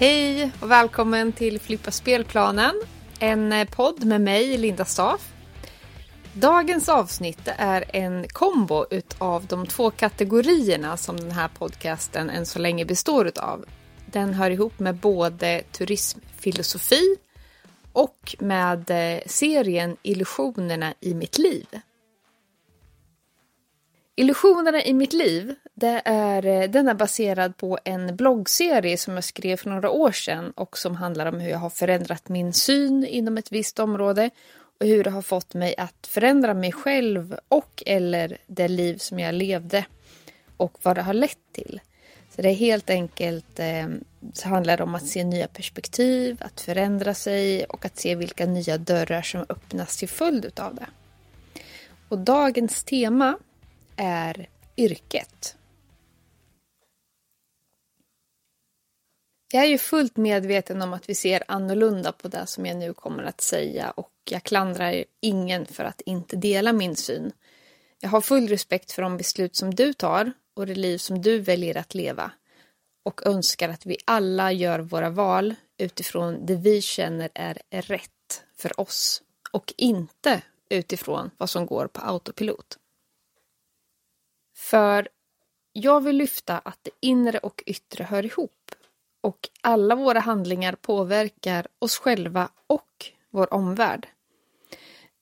Hej och välkommen till Flippa Spelplanen, en podd med mig, Linda Staaf. Dagens avsnitt är en kombo av de två kategorierna som den här podcasten än så länge består av. Den hör ihop med både turismfilosofi och med serien Illusionerna i mitt liv. Illusionerna i mitt liv, den är baserad på en bloggserie som jag skrev för några år sedan och som handlar om hur jag har förändrat min syn inom ett visst område och hur det har fått mig att förändra mig själv och eller det liv som jag levde och vad det har lett till. Så det är helt enkelt så handlar det om att se nya perspektiv, att förändra sig och att se vilka nya dörrar som öppnas till följd av det. Och dagens tema är yrket. Jag är ju fullt medveten om att vi ser annorlunda på det som jag nu kommer att säga och jag klandrar ingen för att inte dela min syn. Jag har full respekt för de beslut som du tar och det liv som du väljer att leva och önskar att vi alla gör våra val utifrån det vi känner är rätt för oss och inte utifrån vad som går på autopilot. För jag vill lyfta att det inre och yttre hör ihop och alla våra handlingar påverkar oss själva och vår omvärld.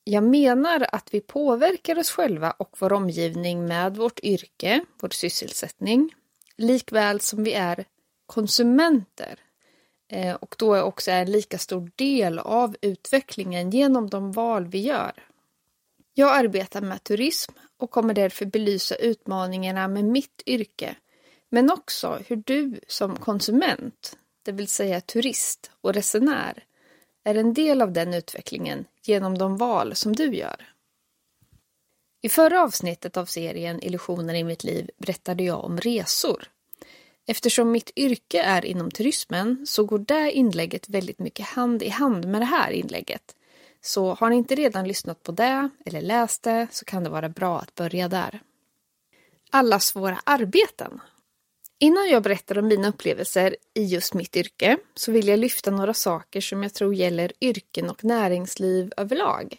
Jag menar att vi påverkar oss själva och vår omgivning med vårt yrke, vår sysselsättning, likväl som vi är konsumenter. Och då är också en lika stor del av utvecklingen genom de val vi gör. Jag arbetar med turism och kommer därför belysa utmaningarna med mitt yrke, men också hur du som konsument, det vill säga turist och resenär, är en del av den utvecklingen genom de val som du gör. I förra avsnittet av serien Illusioner i mitt liv berättade jag om resor. Eftersom mitt yrke är inom turismen så går det inlägget väldigt mycket hand i hand med det här inlägget. Så har ni inte redan lyssnat på det eller läst det så kan det vara bra att börja där. Allas våra arbeten. Innan jag berättar om mina upplevelser i just mitt yrke så vill jag lyfta några saker som jag tror gäller yrken och näringsliv överlag.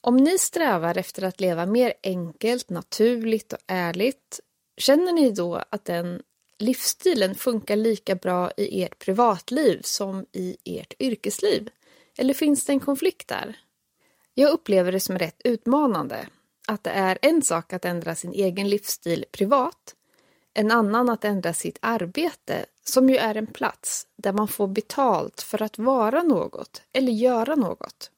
Om ni strävar efter att leva mer enkelt, naturligt och ärligt, känner ni då att den livsstilen funkar lika bra i ert privatliv som i ert yrkesliv? Eller finns det en konflikt där? Jag upplever det som rätt utmanande att det är en sak att ändra sin egen livsstil privat, en annan att ändra sitt arbete som ju är en plats där man får betalt för att vara något eller göra något.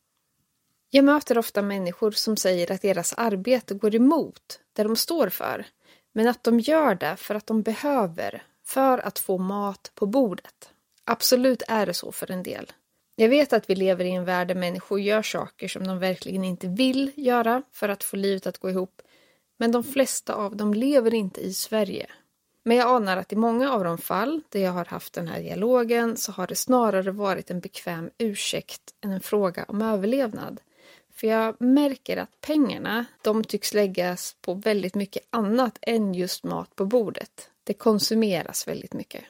Jag möter ofta människor som säger att deras arbete går emot det de står för, men att de gör det för att de behöver, för att få mat på bordet. Absolut är det så för en del. Jag vet att vi lever i en värld där människor gör saker som de verkligen inte vill göra för att få livet att gå ihop. Men de flesta av dem lever inte i Sverige. Men jag anar att i många av de fall där jag har haft den här dialogen så har det snarare varit en bekväm ursäkt än en fråga om överlevnad. För jag märker att pengarna, de tycks läggas på väldigt mycket annat än just mat på bordet. Det konsumeras väldigt mycket.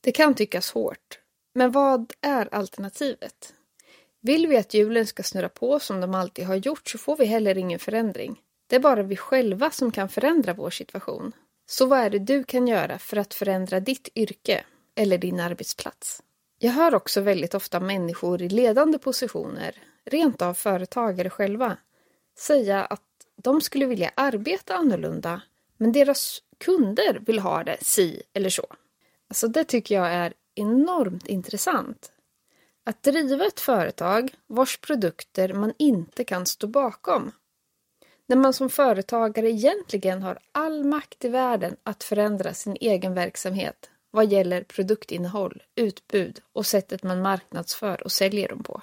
Det kan tyckas hårt. Men vad är alternativet? Vill vi att hjulen ska snurra på som de alltid har gjort så får vi heller ingen förändring. Det är bara vi själva som kan förändra vår situation. Så vad är det du kan göra för att förändra ditt yrke eller din arbetsplats? Jag hör också väldigt ofta människor i ledande positioner, rent av företagare själva, säga att de skulle vilja arbeta annorlunda men deras kunder vill ha det si eller så. Alltså det tycker jag är enormt intressant. Att driva ett företag vars produkter man inte kan stå bakom. När man som företagare egentligen har all makt i världen att förändra sin egen verksamhet vad gäller produktinnehåll, utbud och sättet man marknadsför och säljer dem på.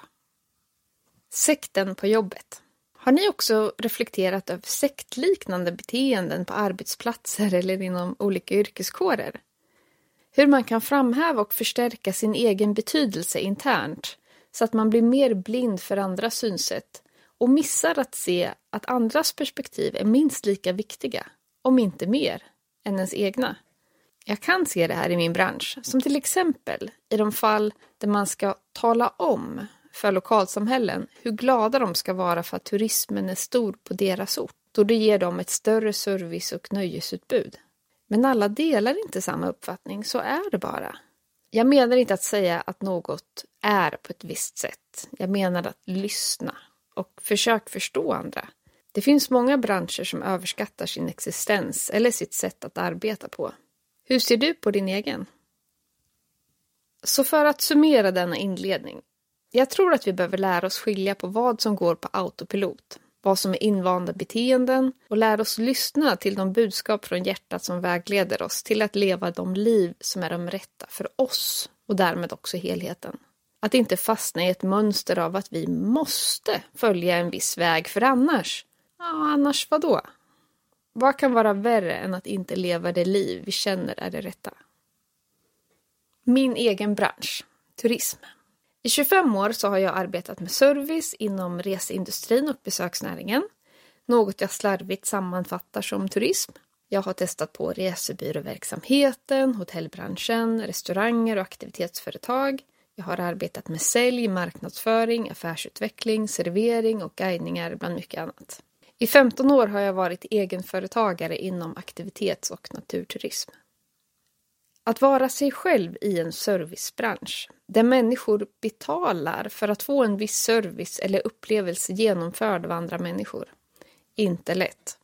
Sekten på jobbet. Har ni också reflekterat över sektliknande beteenden på arbetsplatser eller inom olika yrkeskårer? Hur man kan framhäva och förstärka sin egen betydelse internt så att man blir mer blind för andras synsätt och missar att se att andras perspektiv är minst lika viktiga, om inte mer, än ens egna. Jag kan se det här i min bransch, som till exempel i de fall där man ska tala om för lokalsamhällen hur glada de ska vara för att turismen är stor på deras ort, då det ger dem ett större service- och nöjesutbud. Men alla delar inte samma uppfattning, så är det bara. Jag menar inte att säga att något är på ett visst sätt. Jag menar att lyssna och försök förstå andra. Det finns många branscher som överskattar sin existens eller sitt sätt att arbeta på. Hur ser du på din egen? Så för att summera denna inledning. Jag tror att vi behöver lära oss skilja på vad som går på autopilot, vad som är invanda beteenden och lära oss lyssna till de budskap från hjärtat som vägleder oss till att leva de liv som är de rätta för oss och därmed också helheten. Att inte fastna i ett mönster av att vi måste följa en viss väg för annars. Ja, annars vadå? Vad kan vara värre än att inte leva det liv vi känner är det rätta? Min egen bransch, turism. I 25 år så har jag arbetat med service inom reseindustrin och besöksnäringen. Något jag slarvigt sammanfattar som turism. Jag har testat på resebyråverksamheten, hotellbranschen, restauranger och aktivitetsföretag. Jag har arbetat med sälj, marknadsföring, affärsutveckling, servering och guidningar bland mycket annat. I 15 år har jag varit egenföretagare inom aktivitets- och naturturism. Att vara sig själv i en servicebransch där människor betalar för att få en viss service eller upplevelse genomförd av andra människor. Inte lätt.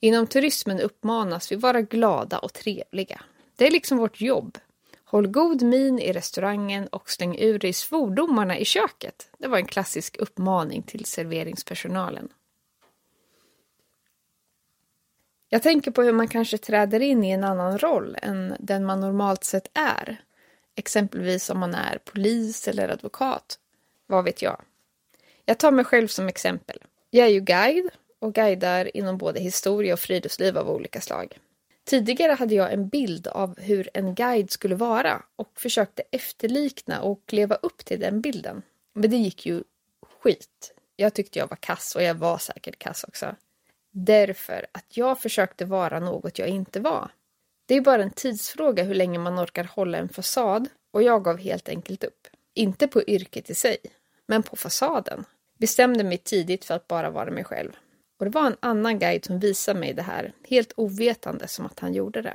Inom turismen uppmanas vi vara glada och trevliga. Det är liksom vårt jobb. Håll god min i restaurangen och släng ur dig svordomarna i köket. Det var en klassisk uppmaning till serveringspersonalen. Jag tänker på hur man kanske träder in i en annan roll än den man normalt sett är. Exempelvis om man är polis eller advokat. Vad vet jag? Jag tar mig själv som exempel. Jag är ju guide och guidar inom både historia och friluftsliv av olika slag. Tidigare hade jag en bild av hur en guide skulle vara och försökte efterlikna och leva upp till den bilden. Men det gick ju skit. Jag tyckte jag var kass och jag var säkert kass också. Därför att jag försökte vara något jag inte var. Det är bara en tidsfråga hur länge man orkar hålla en fasad och jag gav helt enkelt upp. Inte på yrket i sig, men på fasaden. Bestämde mig tidigt för att bara vara mig själv. Och det var en annan guide som visade mig det här, helt ovetande som att han gjorde det.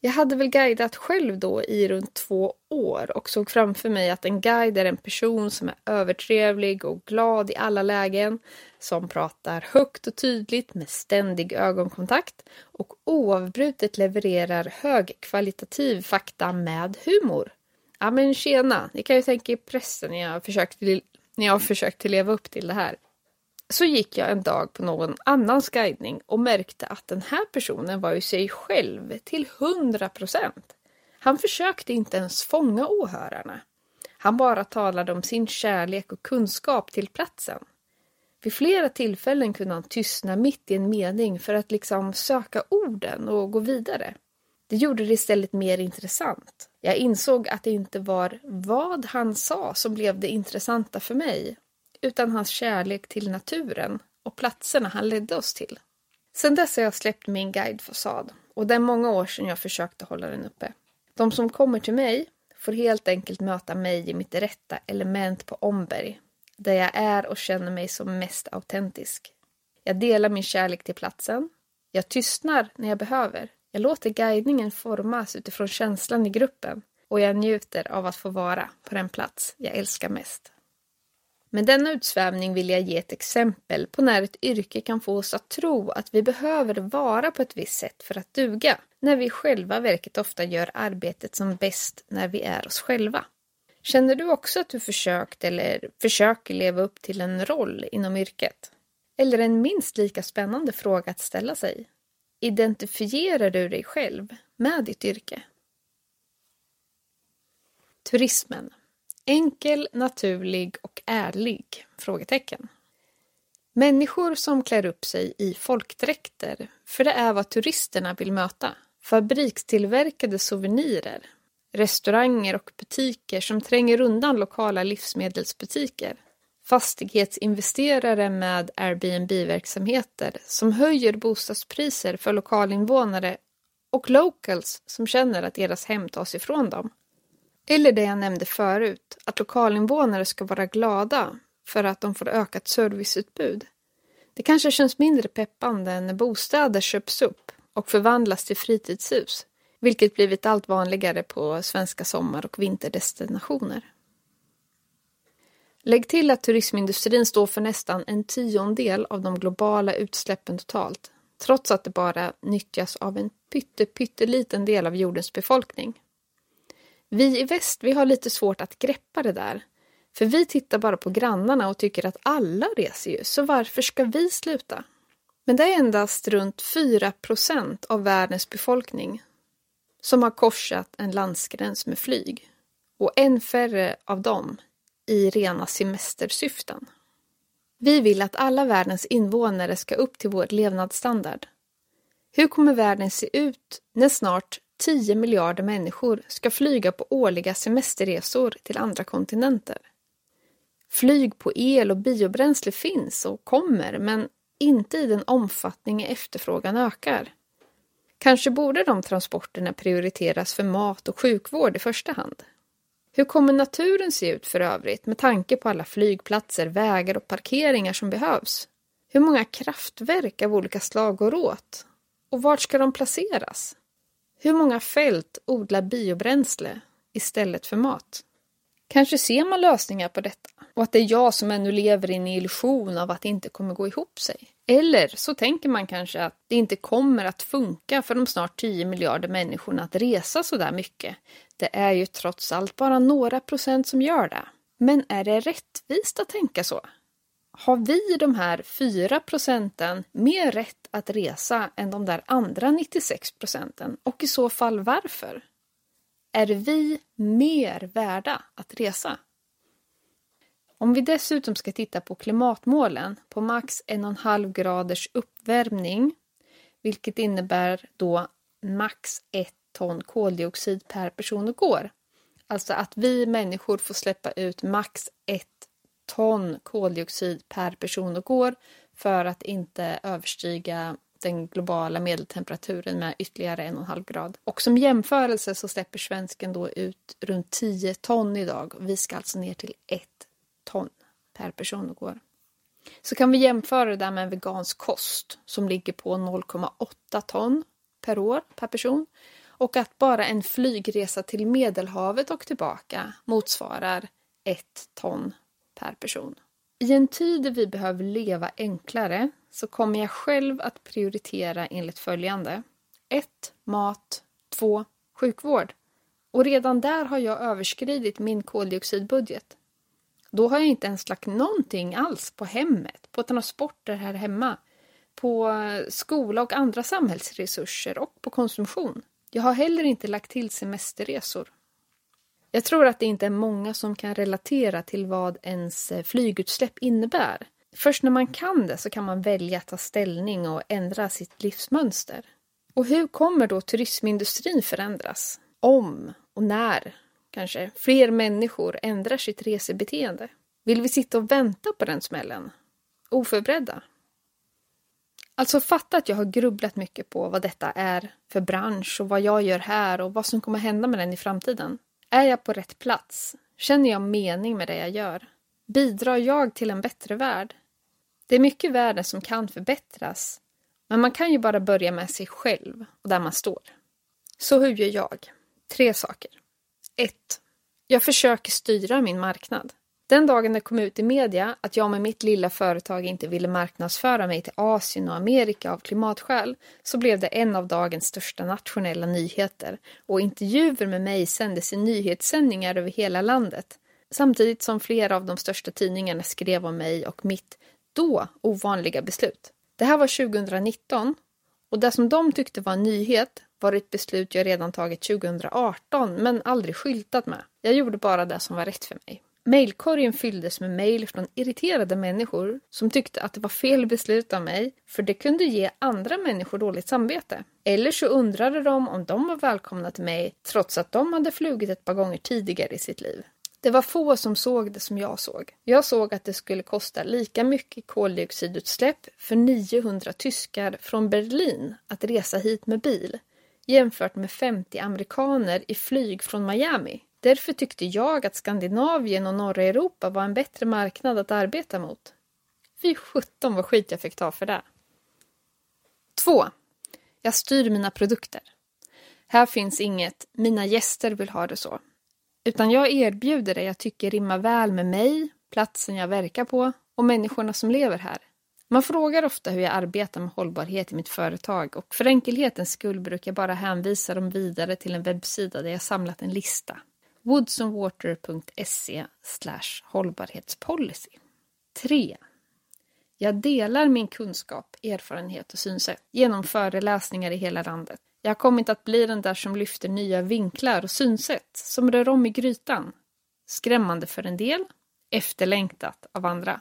Jag hade väl guidat själv då i runt 2 år och såg framför mig att en guide är en person som är övertrevlig och glad i alla lägen, som pratar högt och tydligt med ständig ögonkontakt och oavbrutet levererar högkvalitativ fakta med humor. Ja men tjena, ni kan ju tänka i pressen när jag försökte leva upp till det här. Så gick jag en dag på någon annans guidning och märkte att den här personen var ju sig själv till 100%. Han försökte inte ens fånga åhörarna. Han bara talade om sin kärlek och kunskap till platsen. Vid flera tillfällen kunde han tystna mitt i en mening för att liksom söka orden och gå vidare. Det gjorde det istället mer intressant. Jag insåg att det inte var vad han sa som blev det intressanta för mig, utan hans kärlek till naturen och platserna han ledde oss till. Sedan dess har jag släppt min guidefasad och det är många år sedan jag försökte hålla den uppe. De som kommer till mig får helt enkelt möta mig i mitt rätta element på Omberg, där jag är och känner mig som mest autentisk. Jag delar min kärlek till platsen. Jag tystnar när jag behöver. Jag låter guidningen formas utifrån känslan i gruppen och jag njuter av att få vara på den plats jag älskar mest. Med denna utsvävning vill jag ge ett exempel på när ett yrke kan få oss att tro att vi behöver vara på ett visst sätt för att duga, när vi själva verket ofta gör arbetet som bäst när vi är oss själva. Känner du också att du försökt eller försöker leva upp till en roll inom yrket? Eller en minst lika spännande fråga att ställa sig? Identifierar du dig själv med ditt yrke? Turismen. Enkel, naturlig och ärlig? Frågetecken. Människor som klär upp sig i folkdräkter, för det är vad turisterna vill möta. Fabrikstillverkade souvenirer, restauranger och butiker som tränger undan lokala livsmedelsbutiker. Fastighetsinvesterare med Airbnb-verksamheter som höjer bostadspriser för lokalinvånare och locals som känner att deras hem tas ifrån dem. Eller det jag nämnde förut, att lokalinvånare ska vara glada för att de får ökat serviceutbud. Det kanske känns mindre peppande när bostäder köps upp och förvandlas till fritidshus, vilket blivit allt vanligare på svenska sommar- och vinterdestinationer. Lägg till att turismindustrin står för nästan 1/10 av de globala utsläppen totalt, trots att det bara nyttjas av en pytteliten del av jordens befolkning. Vi i väst, vi har lite svårt att greppa det där, för vi tittar bara på grannarna och tycker att alla reser ju, så varför ska vi sluta? Men det är endast runt 4% av världens befolkning som har korsat en landsgräns med flyg, och än färre av dem i rena semestersyften. Vi vill att alla världens invånare ska upp till vår levnadsstandard. Hur kommer världen se ut när snart 10 miljarder människor ska flyga på årliga semesterresor till andra kontinenter? Flyg på el och biobränsle finns och kommer, men inte i den omfattning efterfrågan ökar. Kanske borde de transporterna prioriteras för mat och sjukvård i första hand. Hur kommer naturen se ut för övrigt med tanke på alla flygplatser, vägar och parkeringar som behövs? Hur många kraftverk av olika slag går åt? Och vart ska de placeras? Hur många fält odlar biobränsle istället för mat? Kanske ser man lösningar på detta och att det är jag som ännu lever i en illusion av att det inte kommer gå ihop sig. Eller så tänker man kanske att det inte kommer att funka för de snart 10 miljarder människorna att resa så där mycket. Det är ju trots allt bara några procent som gör det. Men är det rättvist att tänka så? Har vi de här 4% mer rätt att resa än de där andra 96%? Och i så fall varför? Är vi mer värda att resa? Om vi dessutom ska titta på klimatmålen på max 1,5 graders uppvärmning, vilket innebär då max 1 ton koldioxid per person och år. Alltså att vi människor får släppa ut max 1 ton koldioxid per person och år för att inte överstiga den globala medeltemperaturen med ytterligare 1,5 grad. Och som jämförelse så släpper svensken då ut runt 10 ton idag. Vi ska alltså ner till 1 ton per person och år. Så kan vi jämföra det där med en vegansk kost som ligger på 0,8 ton per år per person. Och att bara en flygresa till Medelhavet och tillbaka motsvarar 1 ton per person. I en tid där vi behöver leva enklare så kommer jag själv att prioritera enligt följande. 1. Mat. 2. Sjukvård. Och redan där har jag överskridit min koldioxidbudget. Då har jag inte ens lagt någonting alls på hemmet, på transporter här hemma, på skola och andra samhällsresurser och på konsumtion. Jag har heller inte lagt till semesterresor. Jag tror att det inte är många som kan relatera till vad ens flygutsläpp innebär. Först när man kan det så kan man välja att ta ställning och ändra sitt livsmönster. Och hur kommer då turismindustrin förändras? Om och när kanske fler människor ändrar sitt resebeteende. Vill vi sitta och vänta på den smällen? Oförberedda. Alltså fatta att jag har grubblat mycket på vad detta är för bransch och vad jag gör här och vad som kommer hända med den i framtiden. Är jag på rätt plats? Känner jag mening med det jag gör? Bidrar jag till en bättre värld? Det är mycket världen som kan förbättras, men man kan ju bara börja med sig själv och där man står. Så hur gör jag? 3 saker. 1. Jag försöker styra min marknad. Den dagen det kom ut i media att jag med mitt lilla företag inte ville marknadsföra mig till Asien och Amerika av klimatskäl så blev det en av dagens största nationella nyheter och intervjuer med mig sändes i nyhetssändningar över hela landet. Samtidigt som flera av de största tidningarna skrev om mig och mitt då ovanliga beslut. Det här var 2019 och det som de tyckte var en nyhet var ett beslut jag redan tagit 2018 men aldrig skyltat med. Jag gjorde bara det som var rätt för mig. Mailkorgen fylldes med mejl från irriterade människor som tyckte att det var fel beslut av mig för det kunde ge andra människor dåligt samvete. Eller så undrade de om de var välkomna till mig trots att de hade flugit ett par gånger tidigare i sitt liv. Det var få som såg det som jag såg. Jag såg att det skulle kosta lika mycket koldioxidutsläpp för 900 tyskar från Berlin att resa hit med bil jämfört med 50 amerikaner i flyg från Miami. Därför tyckte jag att Skandinavien och norra Europa var en bättre marknad att arbeta mot. Fy 17 vad skit jag fick ta för det. 2. Jag styr mina produkter. Här finns inget mina gäster vill ha det så. Utan jag erbjuder det jag tycker rimmar väl med mig, platsen jag verkar på och människorna som lever här. Man frågar ofta hur jag arbetar med hållbarhet i mitt företag och för enkelhetens skull brukar jag bara hänvisa dem vidare till en webbsida där jag samlat en lista. woodsandwater.se/hållbarhetspolicy. 3. Jag delar min kunskap, erfarenhet och synsätt genom föreläsningar i hela landet. Jag har kommit att bli den där som lyfter nya vinklar och synsätt som rör om i grytan. Skrämmande för en del, efterlängtat av andra.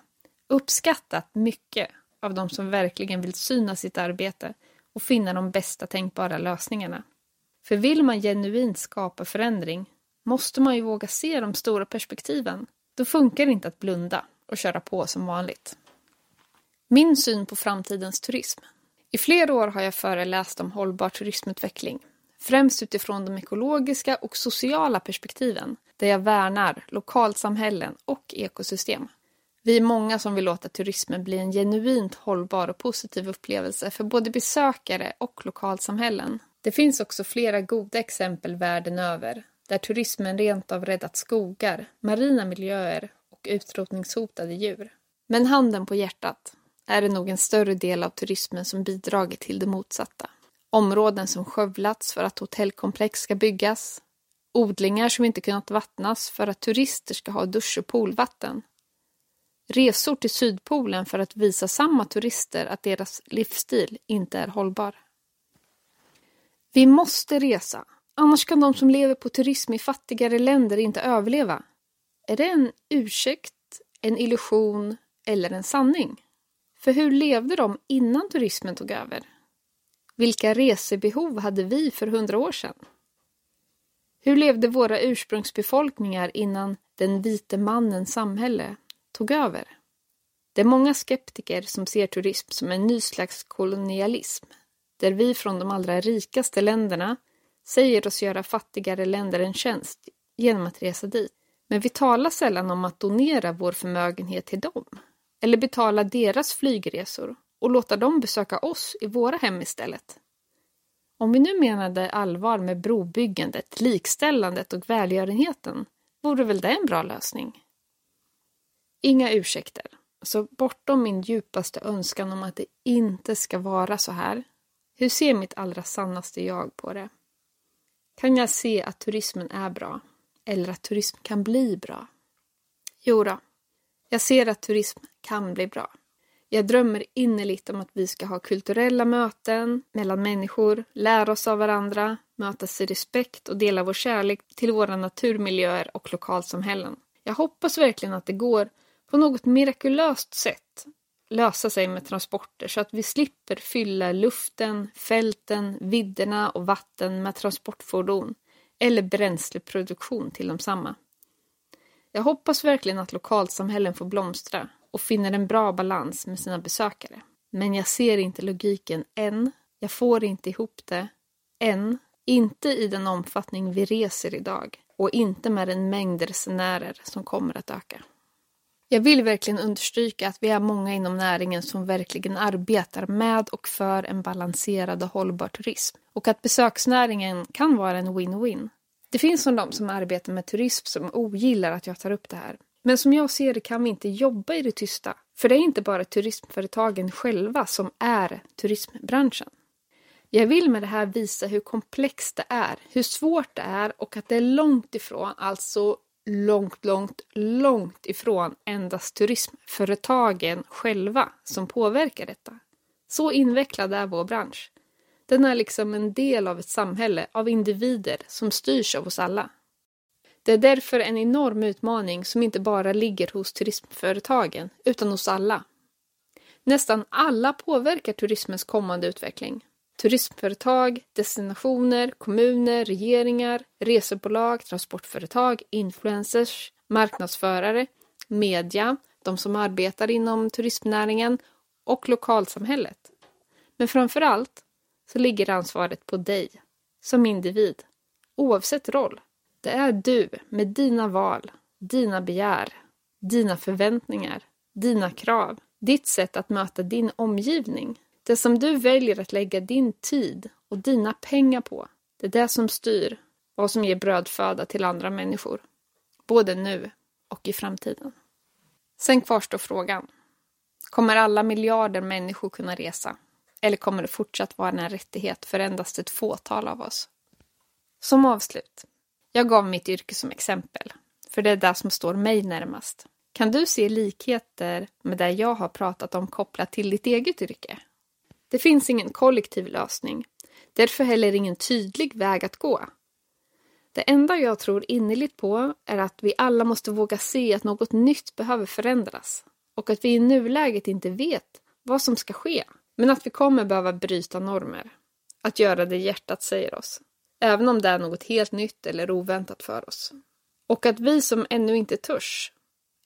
Uppskattat mycket av de som verkligen vill syna sitt arbete och finna de bästa tänkbara lösningarna. För vill man genuint skapa förändring måste man ju våga se de stora perspektiven. Då funkar det inte att blunda och köra på som vanligt. Min syn på framtidens turism. I flera år har jag föreläst om hållbar turismutveckling, främst utifrån de ekologiska och sociala perspektiven, där jag värnar lokalsamhällen och ekosystem. Vi är många som vill låta turismen bli en genuint hållbar och positiv upplevelse för både besökare och lokalsamhällen. Det finns också flera goda exempel världen över, där turismen rent av räddat skogar, marina miljöer och utrotningshotade djur. Men handen på hjärtat är det nog en större del av turismen som bidragit till det motsatta. Områden som skövlats för att hotellkomplex ska byggas, odlingar som inte kunnat vattnas för att turister ska ha dusch och poolvatten, resor till Sydpolen för att visa samma turister att deras livsstil inte är hållbar. Vi måste resa, annars kan de som lever på turism i fattigare länder inte överleva. Är det en ursäkt, en illusion eller en sanning? För hur levde de innan turismen tog över? Vilka resebehov hade vi för 100 år sedan? Hur levde våra ursprungsbefolkningar innan den vite mannens samhälle tog över? Det är många skeptiker som ser turism som en ny slags kolonialism, där vi från de allra rikaste länderna säger oss göra fattigare länder en tjänst genom att resa dit. Men vi talar sällan om att donera vår förmögenhet till dem, eller betala deras flygresor och låta dem besöka oss i våra hem istället. Om vi nu menade allvar med brobyggandet, likställandet och välgörenheten, vore väl det en bra lösning? Inga ursäkter, så bortom min djupaste önskan om att det inte ska vara så här. Hur ser mitt allra sannaste jag på det? Kan jag se att turismen är bra? Eller att turism kan bli bra? Jo då, jag ser att turism kan bli bra. Jag drömmer innerligt om att vi ska ha kulturella möten mellan människor, lära oss av varandra, mötas i respekt och dela vår kärlek till våra naturmiljöer och lokalsamhällen. Jag hoppas verkligen att det går på något mirakulöst sätt lösa sig med transporter så att vi slipper fylla luften, fälten, vidderna och vatten med transportfordon eller bränsleproduktion till de samma. Jag hoppas verkligen att lokalsamhällen får blomstra och finner en bra balans med sina besökare. Men jag ser inte logiken än. Jag får inte ihop det än. Inte i den omfattning vi reser idag och inte med den mängd resenärer som kommer att öka. Jag vill verkligen understryka att vi är många inom näringen som verkligen arbetar med och för en balanserad och hållbar turism. Och att besöksnäringen kan vara en win-win. Det finns som de som arbetar med turism som ogillar att jag tar upp det här. Men som jag ser det kan vi inte jobba i det tysta. För det är inte bara turismföretagen själva som är turismbranschen. Jag vill med det här visa hur komplext det är, hur svårt det är och att det är långt ifrån, alltså långt ifrån endast turismföretagen själva som påverkar detta. Så invecklad är vår bransch. Den är liksom en del av ett samhälle av individer som styrs av oss alla. Det är därför en enorm utmaning som inte bara ligger hos turismföretagen utan hos alla. Nästan alla påverkar turismens kommande utveckling. Turismföretag, destinationer, kommuner, regeringar, resebolag, transportföretag, influencers, marknadsförare, media, de som arbetar inom turismnäringen och lokalsamhället. Men framförallt så ligger ansvaret på dig som individ, oavsett roll. Det är du med dina val, dina begär, dina förväntningar, dina krav, ditt sätt att möta din omgivning. Det som du väljer att lägga din tid och dina pengar på, det är det som styr vad som ger brödföda till andra människor, både nu och i framtiden. Sen kvarstår frågan, kommer alla miljarder människor kunna resa? Eller kommer det fortsatt vara en rättighet för endast ett fåtal av oss? Som avslut, jag gav mitt yrke som exempel, för det är det som står mig närmast. Kan du se likheter med det jag har pratat om kopplat till ditt eget yrke? Det finns ingen kollektiv lösning, därför heller ingen tydlig väg att gå. Det enda jag tror innerligt på är att vi alla måste våga se att något nytt behöver förändras och att vi i nuläget inte vet vad som ska ske, men att vi kommer behöva bryta normer, att göra det hjärtat säger oss, även om det är något helt nytt eller oväntat för oss. Och att vi som ännu inte törs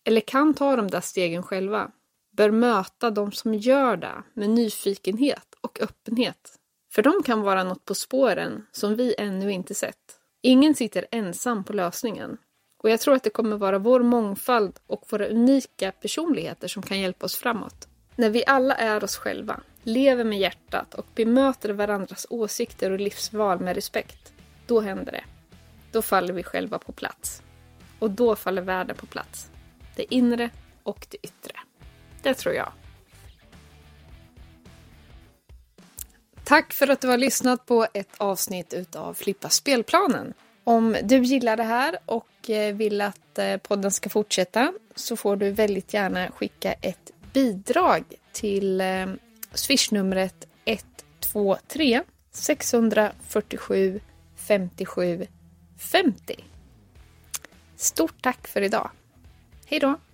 eller kan ta de där stegen själva bör möta de som gör det med nyfikenhet och öppenhet. För de kan vara något på spåren som vi ännu inte sett. Ingen sitter ensam på lösningen. Och jag tror att det kommer vara vår mångfald och våra unika personligheter som kan hjälpa oss framåt. När vi alla är oss själva, lever med hjärtat och bemöter varandras åsikter och livsval med respekt, då händer det. Då faller vi själva på plats. Och då faller världen på plats. Det inre och det yttre. Det tror jag. Tack för att du har lyssnat på ett avsnitt utav Flippa Spelplanen. Om du gillar det här och vill att podden ska fortsätta så får du väldigt gärna skicka ett bidrag till swishnumret 123 647 57 50. Stort tack för idag. Hej då!